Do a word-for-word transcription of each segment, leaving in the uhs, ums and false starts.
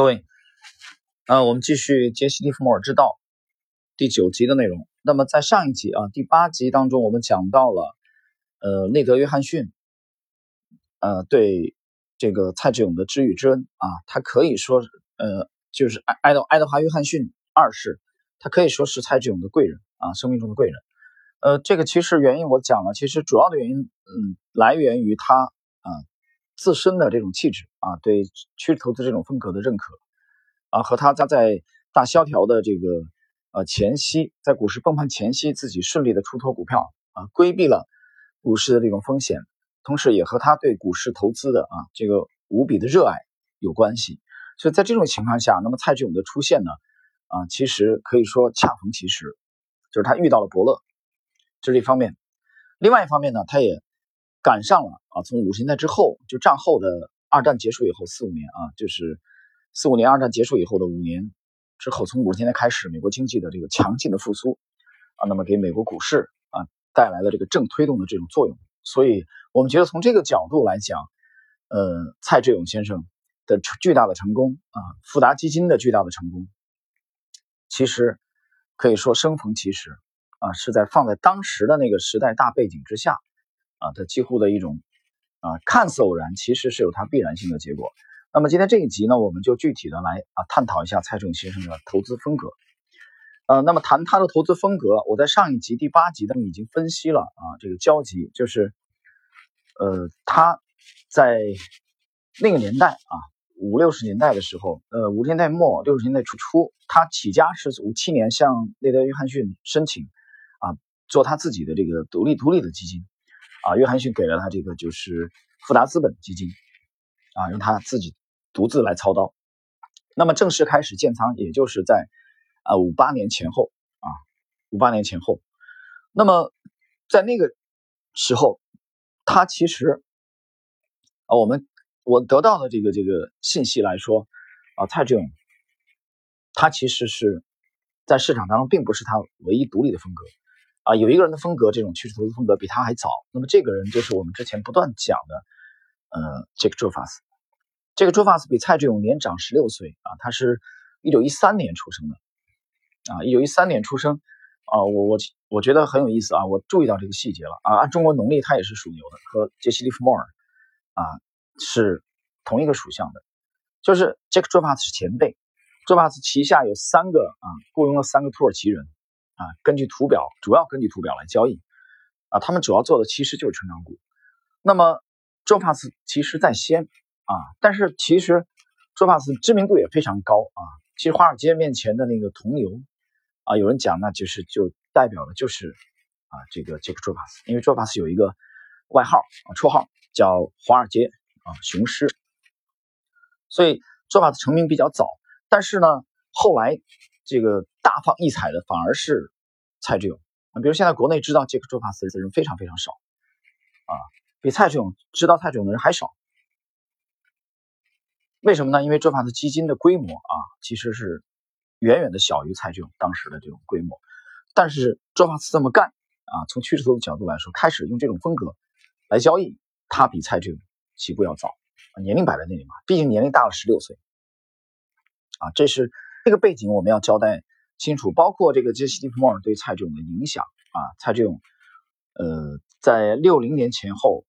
各位，呃，我们继续杰西·利弗摩尔之道第九集的内容。那么在上一集啊，第八集当中，我们讲到了，呃，内德·约翰逊，呃，对这个蔡志勇的知遇之恩啊，他可以说，呃，就是爱德爱德华·约翰逊二世，他可以说是蔡志勇的贵人啊，生命中的贵人。呃，这个其实原因我讲了，其实主要的原因，嗯，来源于他啊。自身的这种气质啊，对趋势投资这种风格的认可啊，和他在大萧条的这个呃前夕，在股市崩盘前夕，自己顺利的出脱股票啊，规避了股市的这种风险，同时也和他对股市投资的啊这个无比的热爱有关系。所以在这种情况下，那么蔡志勇的出现呢啊，其实可以说恰逢其时，就是他遇到了伯乐，这是一方面。另外一方面呢，他也赶上了啊，从五十年代之后，就战后的二战结束以后四五年啊，就是四五年二战结束以后的五年之后，从五十年代开始，美国经济的这个强劲的复苏啊，那么给美国股市啊带来了这个正推动的这种作用。所以我们觉得从这个角度来讲，呃，蔡志勇先生的巨大的成功啊，富达基金的巨大的成功，其实可以说生逢其时啊，是在放在当时的那个时代大背景之下。啊，它几乎的一种啊，看似偶然，其实是有它必然性的结果。那么今天这一集呢，我们就具体的来啊探讨一下蔡志勇先生的投资风格。呃，那么谈他的投资风格，我在上一集第八集呢已经分析了啊，这个交集就是，呃，他在那个年代啊，五六十年代的时候，呃，五十年代末六十年代初，他起家是五七年向内德·约翰逊申请啊，做他自己的这个独立独立的基金。啊，约翰逊给了他这个就是富达资本基金，啊，让他自己独自来操刀。那么正式开始建仓，也就是在啊五八年前后啊，五八年前后。那么在那个时候，他其实啊，我们我得到的这个这个信息来说，啊，蔡志勇他其实是在市场当中并不是他唯一独立的风格。啊，有一个人的风格，这种趋势投资风格比他还早。那么这个人就是我们之前不断讲的，呃 ，Jeff Trupas。这个 Trupas 比蔡志勇年长十六岁啊，他是一九一三年出生的啊，一九一三年出生啊。我我我觉得很有意思啊，我注意到这个细节了啊。按中国农历，他也是属牛的，和杰西·利弗莫尔啊是同一个属相的。就是 Jeff Trupas 是前辈 ，Trupas 旗下有三个啊，雇佣了三个土耳其人。啊，根据图表，主要根据图表来交易，啊，他们主要做的其实就是成长股。那么 Trupas 其实在先啊，但是其实 Trupas 知名度也非常高啊。其实华尔街面前的那个铜牛啊，有人讲那就是就代表的就是啊这个这个 Trupas， 因为 Trupas 有一个外号啊绰号叫华尔街啊雄狮，所以 Trupas 成名比较早，但是呢后来。这个大放异彩的反而是蔡志勇，比如现在国内知道杰克·朱帕斯的人非常非常少，啊，比蔡志勇知道蔡志勇的人还少。为什么呢？因为朱帕斯基金的规模啊，其实是远远的小于蔡志勇当时的这种规模。但是朱帕斯这么干啊，从趋势投资角度来说，开始用这种风格来交易，他比蔡志勇起步要早，年龄摆在那里嘛，毕竟年龄大了十六岁，啊，这是。这个背景我们要交代清楚，包括这个杰西·利弗莫尔对蔡志勇的影响啊。蔡志勇，呃，在六十年前后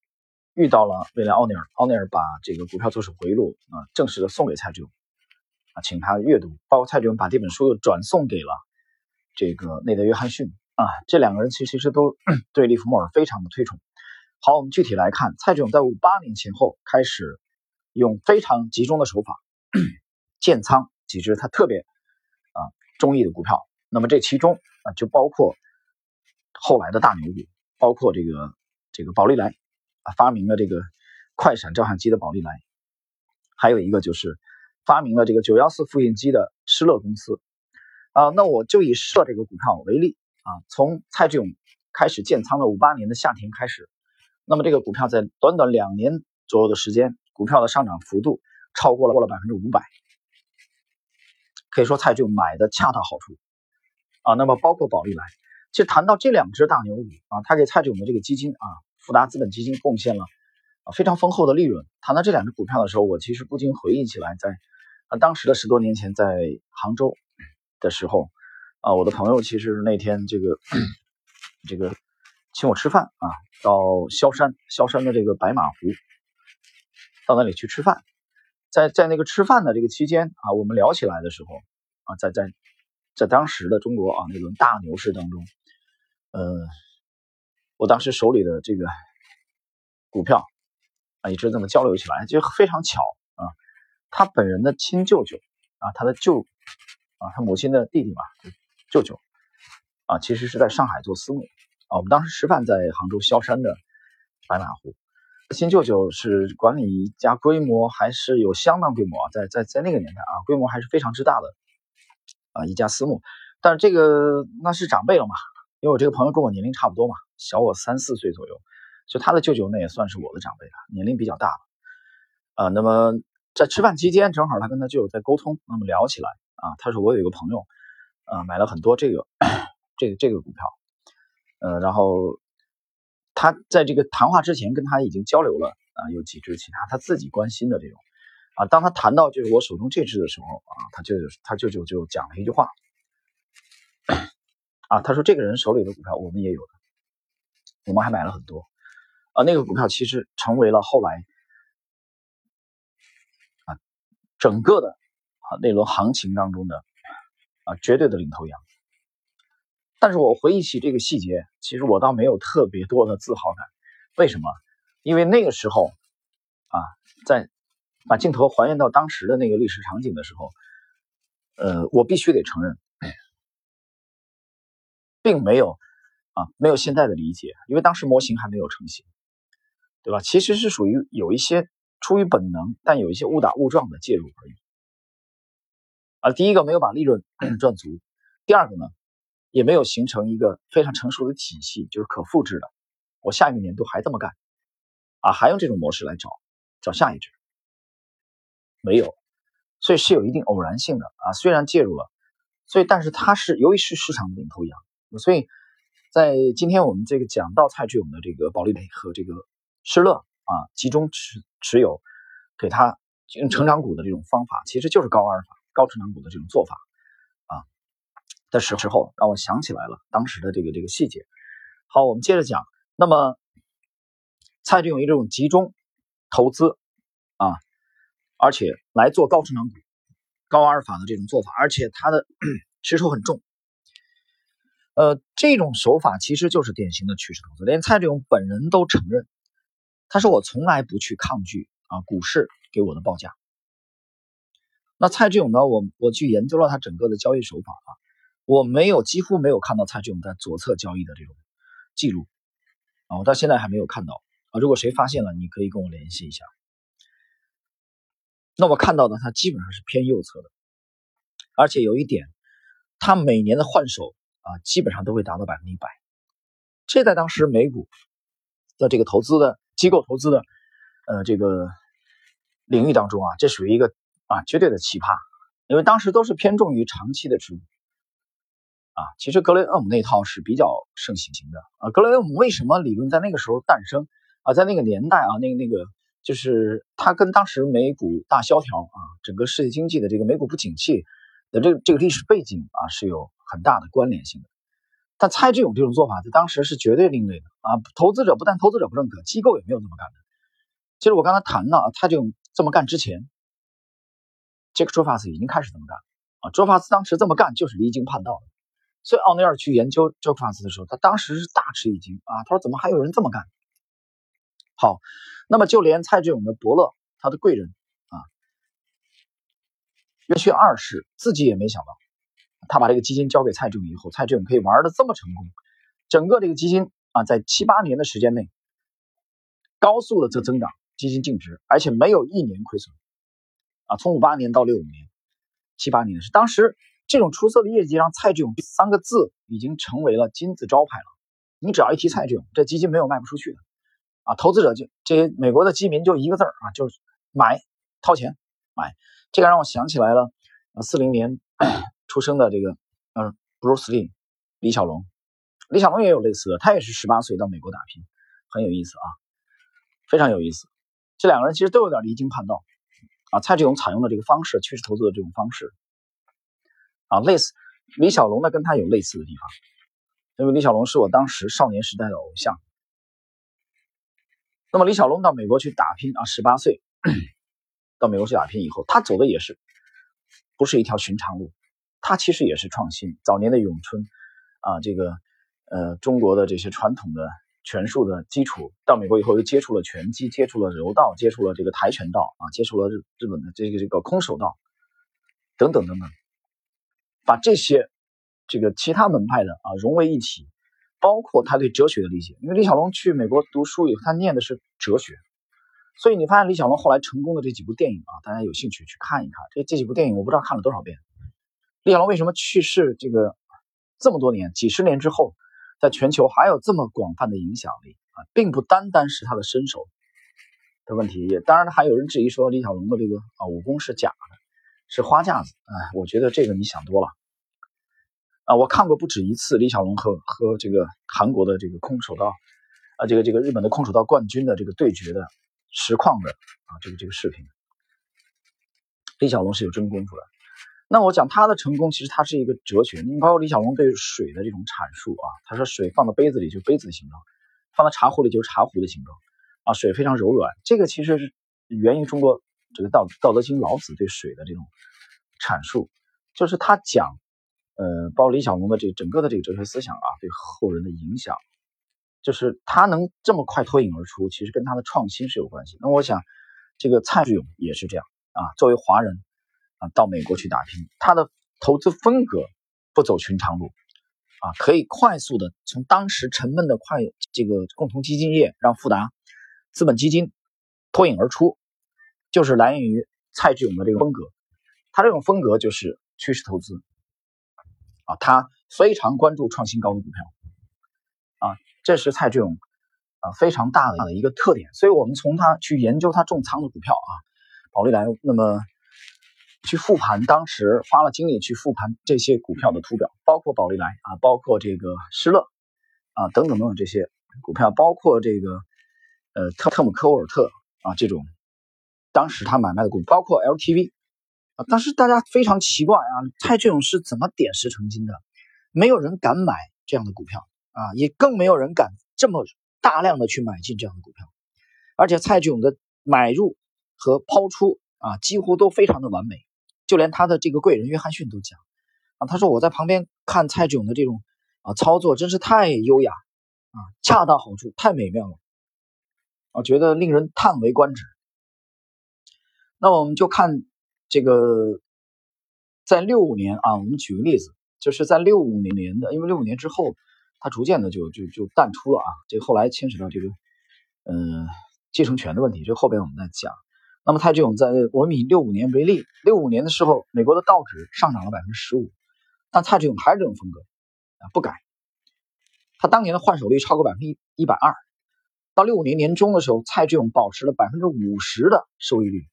遇到了威廉·奥尼尔，奥尼尔把这个股票作手回忆录啊正式的送给蔡志勇啊，请他阅读，包括蔡志勇把这本书又转送给了这个内德·约翰逊啊，这两个人其实都对利弗莫尔非常的推崇。好，我们具体来看，蔡志勇在五八年前后开始用非常集中的手法建仓。几只他特别啊中意的股票，那么这其中啊就包括后来的大牛股，包括这个这个宝利来啊，发明了这个快闪照相机的宝利来，还有一个就是发明了这个九一四复印机的施乐公司啊。那我就以施乐这个股票为例啊，从蔡志勇开始建仓的五八年的夏天开始，那么这个股票在短短两年左右的时间，股票的上涨幅度超过了过了百分之五百。可以说蔡志勇买的恰到好处啊，那么包括宝利来，其实谈到这两只大牛股啊，他给蔡志勇的这个基金啊，富达资本基金贡献了啊非常丰厚的利润。谈到这两只股票的时候，我其实不禁回忆起来在啊，当时的十多年前在杭州的时候，啊，我的朋友其实那天这个这个请我吃饭啊，到萧山萧山的这个白马湖，到那里去吃饭。在在那个吃饭的这个期间啊，我们聊起来的时候啊，在在在当时的中国啊那轮大牛市当中，呃，我当时手里的这个股票啊，一直这么交流起来，就非常巧啊，他本人的亲舅舅啊，他的舅啊，他母亲的弟弟嘛，舅舅啊，其实是在上海做私募啊。我们当时吃饭在杭州萧山的白马湖。新舅舅是管理一家规模还是有相当规模，在在在那个年代啊，规模还是非常之大的啊一家私募。但是这个那是长辈了嘛，因为我这个朋友跟我年龄差不多嘛，小我三四岁左右，就他的舅舅那也算是我的长辈了，年龄比较大了啊。那么在吃饭期间，正好他跟他舅舅在沟通，那么聊起来啊，他说我有一个朋友啊买了很多这个这个这个股票，呃，然后。他在这个谈话之前跟他已经交流了啊，有几只其他他自己关心的这种啊。当他谈到就是我手中这只的时候啊，他就他舅舅就讲了一句话啊，他说这个人手里的股票我们也有的，我们还买了很多啊。那个股票其实成为了后来啊整个的啊那轮行情当中的啊绝对的领头羊。但是我回忆起这个细节，其实我倒没有特别多的自豪感。为什么？因为那个时候啊，在把镜头还原到当时的那个历史场景的时候，呃，我必须得承认，并没有啊，没有现在的理解，因为当时模型还没有成型，对吧？其实是属于有一些出于本能，但有一些误打误撞的介入而已。啊，第一个没有把利润赚足，第二个呢？也没有形成一个非常成熟的体系，就是可复制的。我下一个年度还这么干，啊，还用这种模式来找找下一只，没有，所以是有一定偶然性的啊。虽然介入了，所以但是它是由于是市场的领头羊，所以在今天我们这个讲到蔡志勇的这个保利美和这个施乐啊，集中持持有，给他用成长股的这种方法，其实就是高阿尔法、高成长股的这种做法。的时候让我想起来了当时的这个这个细节。好，我们接着讲。那么蔡志勇这种集中投资啊，而且来做高成长股、高阿尔法的这种做法，而且他的持手很重。呃，这种手法其实就是典型的趋势投资，连蔡志勇本人都承认，他说我从来不去抗拒啊股市给我的报价。那蔡志勇呢，我我去研究了他整个的交易手法啊。我没有，几乎没有看到蔡志勇在左侧交易的这种记录啊，我到现在还没有看到啊。如果谁发现了，你可以跟我联系一下。那我看到的他基本上是偏右侧的，而且有一点，他每年的换手啊，基本上都会达到百分之一百。这在当时美股的这个投资的机构投资的呃这个领域当中啊，这属于一个啊绝对的奇葩，因为当时都是偏重于长期的持股。啊，其实格雷厄姆那套是比较盛行的啊。格雷厄姆为什么理论在那个时候诞生啊？在那个年代啊，那个那个就是它跟当时美股大萧条啊，整个世界经济的这个美股不景气的这个这个历史背景啊，是有很大的关联性的。但蔡志勇这种做法在当时是绝对另类的啊！投资者不但投资者不认可，机构也没有这么干的。其实我刚才谈到蔡志勇这么干之前 ，Jeff Trupas 已经开始这么干啊。Trupas 当时这么干就是离经叛道的。所以奥尼尔去研究 Jeff Trupas 的时候，他当时是大吃一惊啊！他说：“怎么还有人这么干？”好，那么就连蔡志勇的伯乐，他的贵人啊，约逊二世自己也没想到，他把这个基金交给蔡志勇以后，蔡志勇可以玩的这么成功。整个这个基金啊，在七八年的时间内，高速的这增长，基金净值，而且没有一年亏损啊！从五八年到六五年，七八年是当时。这种出色的业绩让蔡志勇这三个字已经成为了金字招牌了。你只要一提蔡志勇，这基金没有卖不出去的啊！投资者就这些美国的基民就一个字儿啊，就是买，掏钱买。这个让我想起来了，四零年出生的这个呃 Bruce Lee 李小龙，李小龙也有类似的，他也是十八岁到美国打拼，很有意思啊，非常有意思。这两个人其实都有点离经叛道，啊，蔡志勇采用的这个方式，趋势投资的这种方式，啊，类似李小龙呢，跟他有类似的地方，因为李小龙是我当时少年时代的偶像。那么李小龙到美国去打拼啊，十八岁到美国去打拼以后，他走的也是不是一条寻常路，他其实也是创新。早年的咏春啊，这个呃中国的这些传统的拳术的基础，到美国以后又接触了拳击，接触了柔道，接触了这个跆拳道啊，接触了日日本的这个这个空手道等等等等，把这些这个其他门派的啊融为一体，包括他对哲学的理解。因为李小龙去美国读书以后，他念的是哲学，所以你发现李小龙后来成功的这几部电影啊，大家有兴趣去看一看。这这几部电影我不知道看了多少遍。李小龙为什么去世这个这么多年，几十年之后，在全球还有这么广泛的影响力啊，并不单单是他的身手的问题。也当然还有人质疑说李小龙的这个啊武功是假的，是花架子啊，我觉得这个你想多了啊。我看过不止一次李小龙和和这个韩国的这个空手道啊，这个这个日本的空手道冠军的这个对决的实况的啊，这个这个视频，李小龙是有真功夫的。那我讲他的成功，其实他是一个哲学。你包括李小龙对水的这种阐述啊，他说水放到杯子里就是杯子的形状，放到茶壶里就是茶壶的形状啊，水非常柔软。这个其实是源于中国这个道道德经老子对水的这种阐述，就是他讲呃，包括李小龙的这个整个的这个哲学思想啊，对后人的影响。就是他能这么快脱颖而出，其实跟他的创新是有关系。那我想这个蔡志勇也是这样啊，作为华人啊到美国去打拼，他的投资风格不走寻常路啊，可以快速的从当时沉闷的快这个共同基金业让富达资本基金脱颖而出，就是来源于蔡志勇的这个风格。他这种风格就是趋势投资啊，他非常关注创新高的股票啊，这是蔡志勇啊非常大的一个特点。所以我们从他去研究他重仓的股票啊，宝利来，那么去复盘，当时花了精力去复盘这些股票的图表，包括宝利来啊，包括这个施乐啊等等等等这些股票，包括这个呃特特姆科沃尔特啊这种当时他买卖的股，包括 L T V 啊。当时大家非常奇怪啊，蔡志勇是怎么点石成金的？没有人敢买这样的股票。啊，也更没有人敢这么大量的去买进这样的股票，而且蔡志勇的买入和抛出啊，几乎都非常的完美。就连他的这个贵人约翰逊都讲啊，他说我在旁边看蔡志勇的这种啊操作，真是太优雅啊，恰到好处，太美妙了啊，觉得令人叹为观止。那我们就看这个，在六五年啊，我们举个例子，就是在六五年的，因为六五年之后。他逐渐的就就就淡出了啊，这后来牵扯到这个呃继承权的问题，这后边我们再讲。那么蔡志勇在我们以六五年为例，六五年的时候，美国的道指上涨了百分之十五，但蔡志勇还是这种风格啊，不改。他当年的换手率超过百分之一百二，到六五年年中的时候，蔡志勇保持了百分之五十的收益率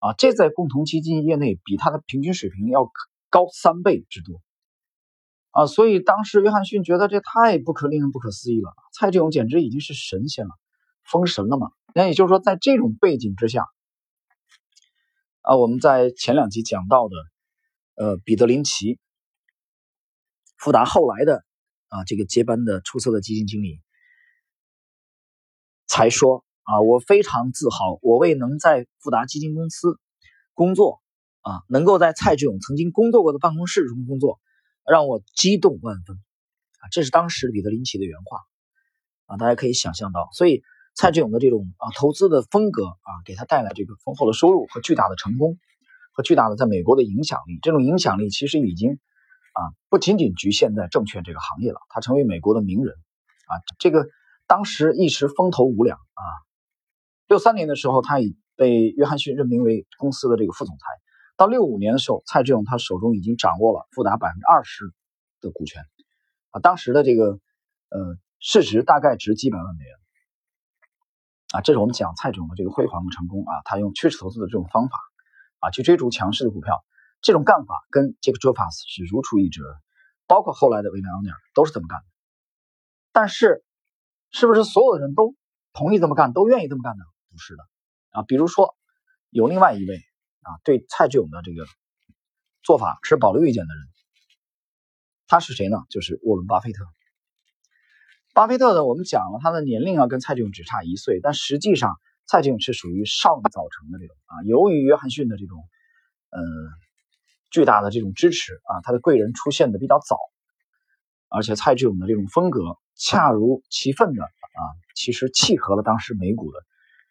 啊，这在共同基金业内比他的平均水平要高三倍之多。啊，所以当时约翰逊觉得这太不可令人不可思议了，蔡志勇简直已经是神仙了，封神了嘛。那也就是说，在这种背景之下，啊，我们在前两集讲到的，呃，彼得林奇，富达后来的啊这个接班的出色的基金经理，才说啊，我非常自豪，我为能在富达基金公司工作啊，能够在蔡志勇曾经工作过的办公室中工作。让我激动万分啊！这是当时彼得林奇的原话啊，大家可以想象到。所以蔡志勇的这种啊投资的风格啊，给他带来这个丰厚的收入和巨大的成功，和巨大的在美国的影响力。这种影响力其实已经啊不仅仅局限在证券这个行业了，他成为美国的名人啊。这个当时一时风头无两啊。六三年的时候，他已被约翰逊任命为公司的这个副总裁。到六五年的时候，蔡志勇他手中已经掌握了富达百分之二十的股权，啊，当时的这个呃市值大概值几百万美元，啊，这是我们讲蔡志勇的这个辉煌和成功啊，他用趋势投资的这种方法啊去追逐强势的股票，这种干法跟 Jeff Trupas 是如出一辙，包括后来的维莱奥尼尔都是这么干的。但是，是不是所有的人都同意这么干，都愿意这么干呢？不是的，啊，比如说有另外一位。啊，对蔡志勇的这个做法持保留意见的人，他是谁呢？就是沃伦巴菲特。巴菲特呢，我们讲了他的年龄啊，跟蔡志勇只差一岁，但实际上蔡志勇是属于少早成的这种啊。由于约翰逊的这种呃巨大的这种支持啊，他的贵人出现的比较早，而且蔡志勇的这种风格恰如其分的啊，其实契合了当时美股的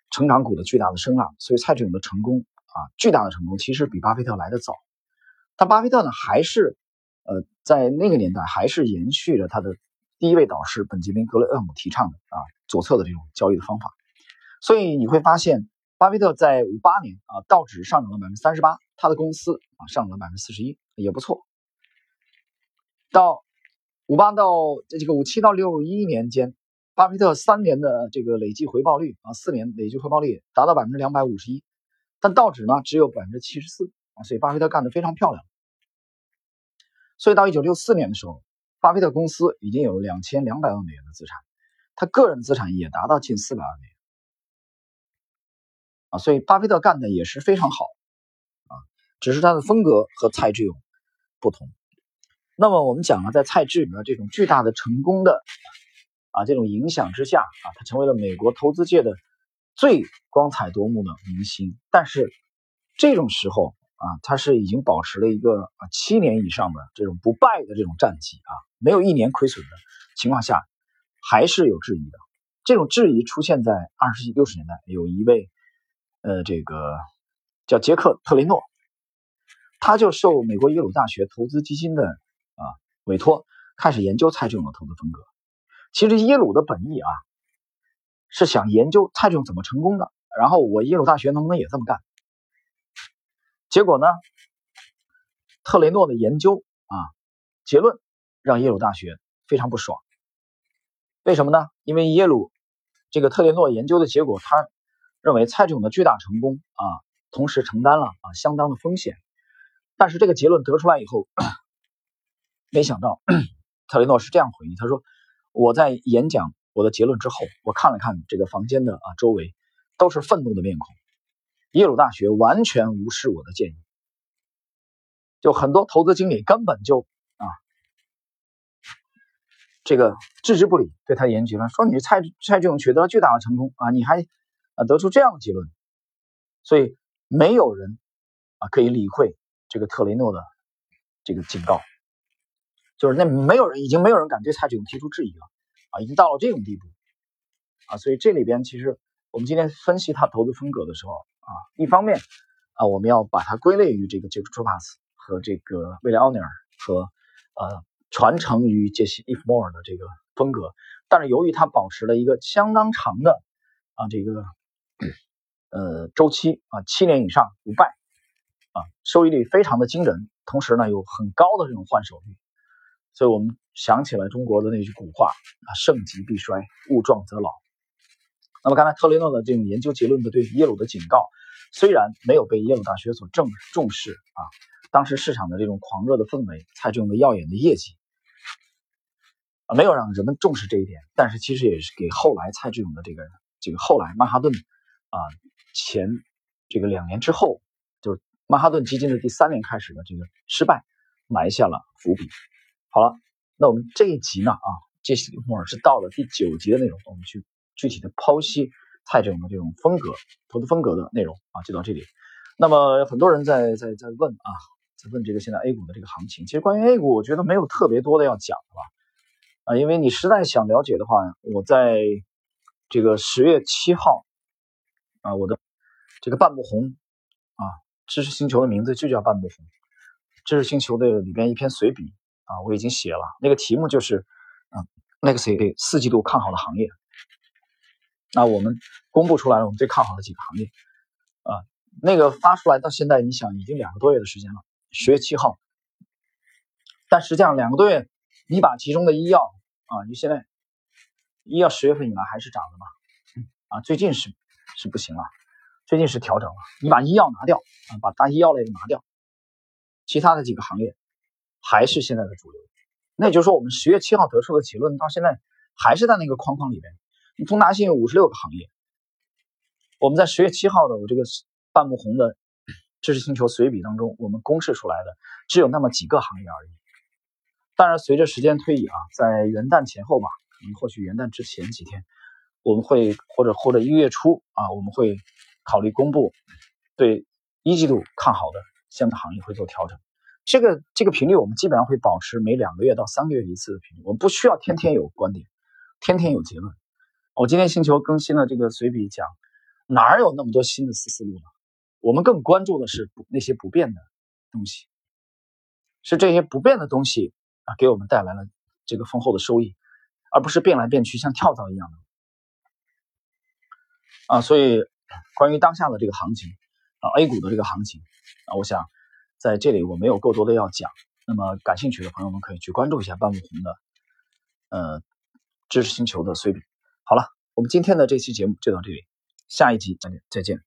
成长股的巨大的声浪，所以蔡志勇的成功啊，巨大的成功其实比巴菲特来得早。但巴菲特呢，还是呃在那个年代还是延续了他的第一位导师本杰明·格雷厄姆提倡的啊左侧的这种交易的方法。所以你会发现巴菲特在五八年啊，道指上涨了 百分之三十八， 他的公司啊上涨了 百分之四十一， 也不错。到五八到这个五七到六十一年间，巴菲特三年的这个累计回报率啊，四年累计回报率达到 百分之两百五十一， 但道指呢只有 百分之七十四， 啊，所以巴菲特干得非常漂亮。所以到一九六四年的时候，巴菲特公司已经有两千两百万美元的资产，他个人资产也达到近四百万美元啊，所以巴菲特干的也是非常好啊，只是他的风格和蔡志勇不同。那么我们讲了，在蔡志勇的这种巨大的成功的啊这种影响之下啊，他成为了美国投资界的最光彩夺目的明星。但是这种时候啊，他是已经保持了一个啊七年以上的这种不败的这种战绩啊，没有一年亏损的情况下，还是有质疑的。这种质疑出现在二十世纪六十年代，有一位呃这个叫杰克特雷诺，他就受美国耶鲁大学投资基金的啊委托，开始研究蔡志勇的投资风格。其实耶鲁的本意啊是想研究蔡志勇怎么成功的，然后我耶鲁大学能不能也这么干。结果呢，特雷诺的研究啊结论让耶鲁大学非常不爽。为什么呢？因为耶鲁这个特雷诺研究的结果，他认为蔡志勇的巨大成功啊，同时承担了啊相当的风险。但是这个结论得出来以后，没想到特雷诺是这样回忆，他说我在演讲我的结论之后，我看了看这个房间的啊周围都是愤怒的面孔。耶鲁大学完全无视我的建议，就很多投资经理根本就啊这个置之不理，对他研究了说你蔡蔡志勇取得了巨大的成功啊，你还啊得出这样的结论。所以没有人啊可以理会这个特雷诺的这个警告，就是那没有人已经没有人敢对蔡志勇提出质疑了啊，已经到了这种地步啊。所以这里边其实我们今天分析他投资风格的时候啊，一方面啊，我们要把它归类于这个 Jeff Trupas 和这个威廉奥尼尔和呃传承于杰西·利弗莫尔的这个风格，但是由于他保持了一个相当长的啊这个呃周期啊，七年以上不败啊，收益率非常的惊人，同时呢有很高的这种换手率，所以我们想起来中国的那句古话啊，盛极必衰，物壮则老。那么刚才特雷诺的这种研究结论的对耶鲁的警告，虽然没有被耶鲁大学所正重视啊，当时市场的这种狂热的氛围，蔡志勇的耀眼的业绩啊，没有让人们重视这一点，但是其实也是给后来蔡志勇的这个这个后来曼哈顿啊前这个两年之后，就是曼哈顿基金的第三年开始的这个失败埋下了伏笔。好了，那我们这一集呢啊，杰西·利弗莫尔是到了第九集的内容，我们去具体的剖析蔡志勇的这种风格、投资风格的内容啊，就到这里。那么很多人在在在问啊，在问这个现在 A 股的这个行情。其实关于 A 股，我觉得没有特别多的要讲的吧啊，因为你实在想了解的话，我在这个十月七号啊，我的这个半步红啊，知识星球的名字就叫半步红，知识星球的里边一篇随笔啊，我已经写了，那个题目就是啊 Legacy 四季度看好的行业。那我们公布出来了我们最看好的几个行业啊，那个发出来到现在你想已经两个多月的时间了，十月七号，但实际上两个多月你把其中的医药啊，你现在医药十月份以来还是涨的嘛啊，最近是是不行了，最近是调整了，你把医药拿掉啊，把大医药类的拿掉，其他的几个行业还是现在的主流。那也就是说我们十月七号得出的结论到现在还是在那个框框里边。你通达信有五十六个行业，我们在十月七号的我这个半目红的知识星球随笔当中我们公示出来的只有那么几个行业而已。当然，随着时间推移啊，在元旦前后吧，可能或许元旦之前几天，我们会或者或者一月初啊，我们会考虑公布对一季度看好的相关行业会做调整。这个这个频率我们基本上会保持每两个月到三个月一次的频率，我们不需要天天有观点，天天有结论。我今天星球更新了这个随笔讲，哪有那么多新的思路呢？我们更关注的是那些不变的东西，是这些不变的东西。啊，给我们带来了这个丰厚的收益，而不是变来变去像跳蚤一样的啊。所以，关于当下的这个行情啊 ，A 股的这个行情啊，我想在这里我没有过多的要讲。那么，感兴趣的朋友们可以去关注一下半亩红的呃知识星球的随笔。好了，我们今天的这期节目就到这里，下一集再见。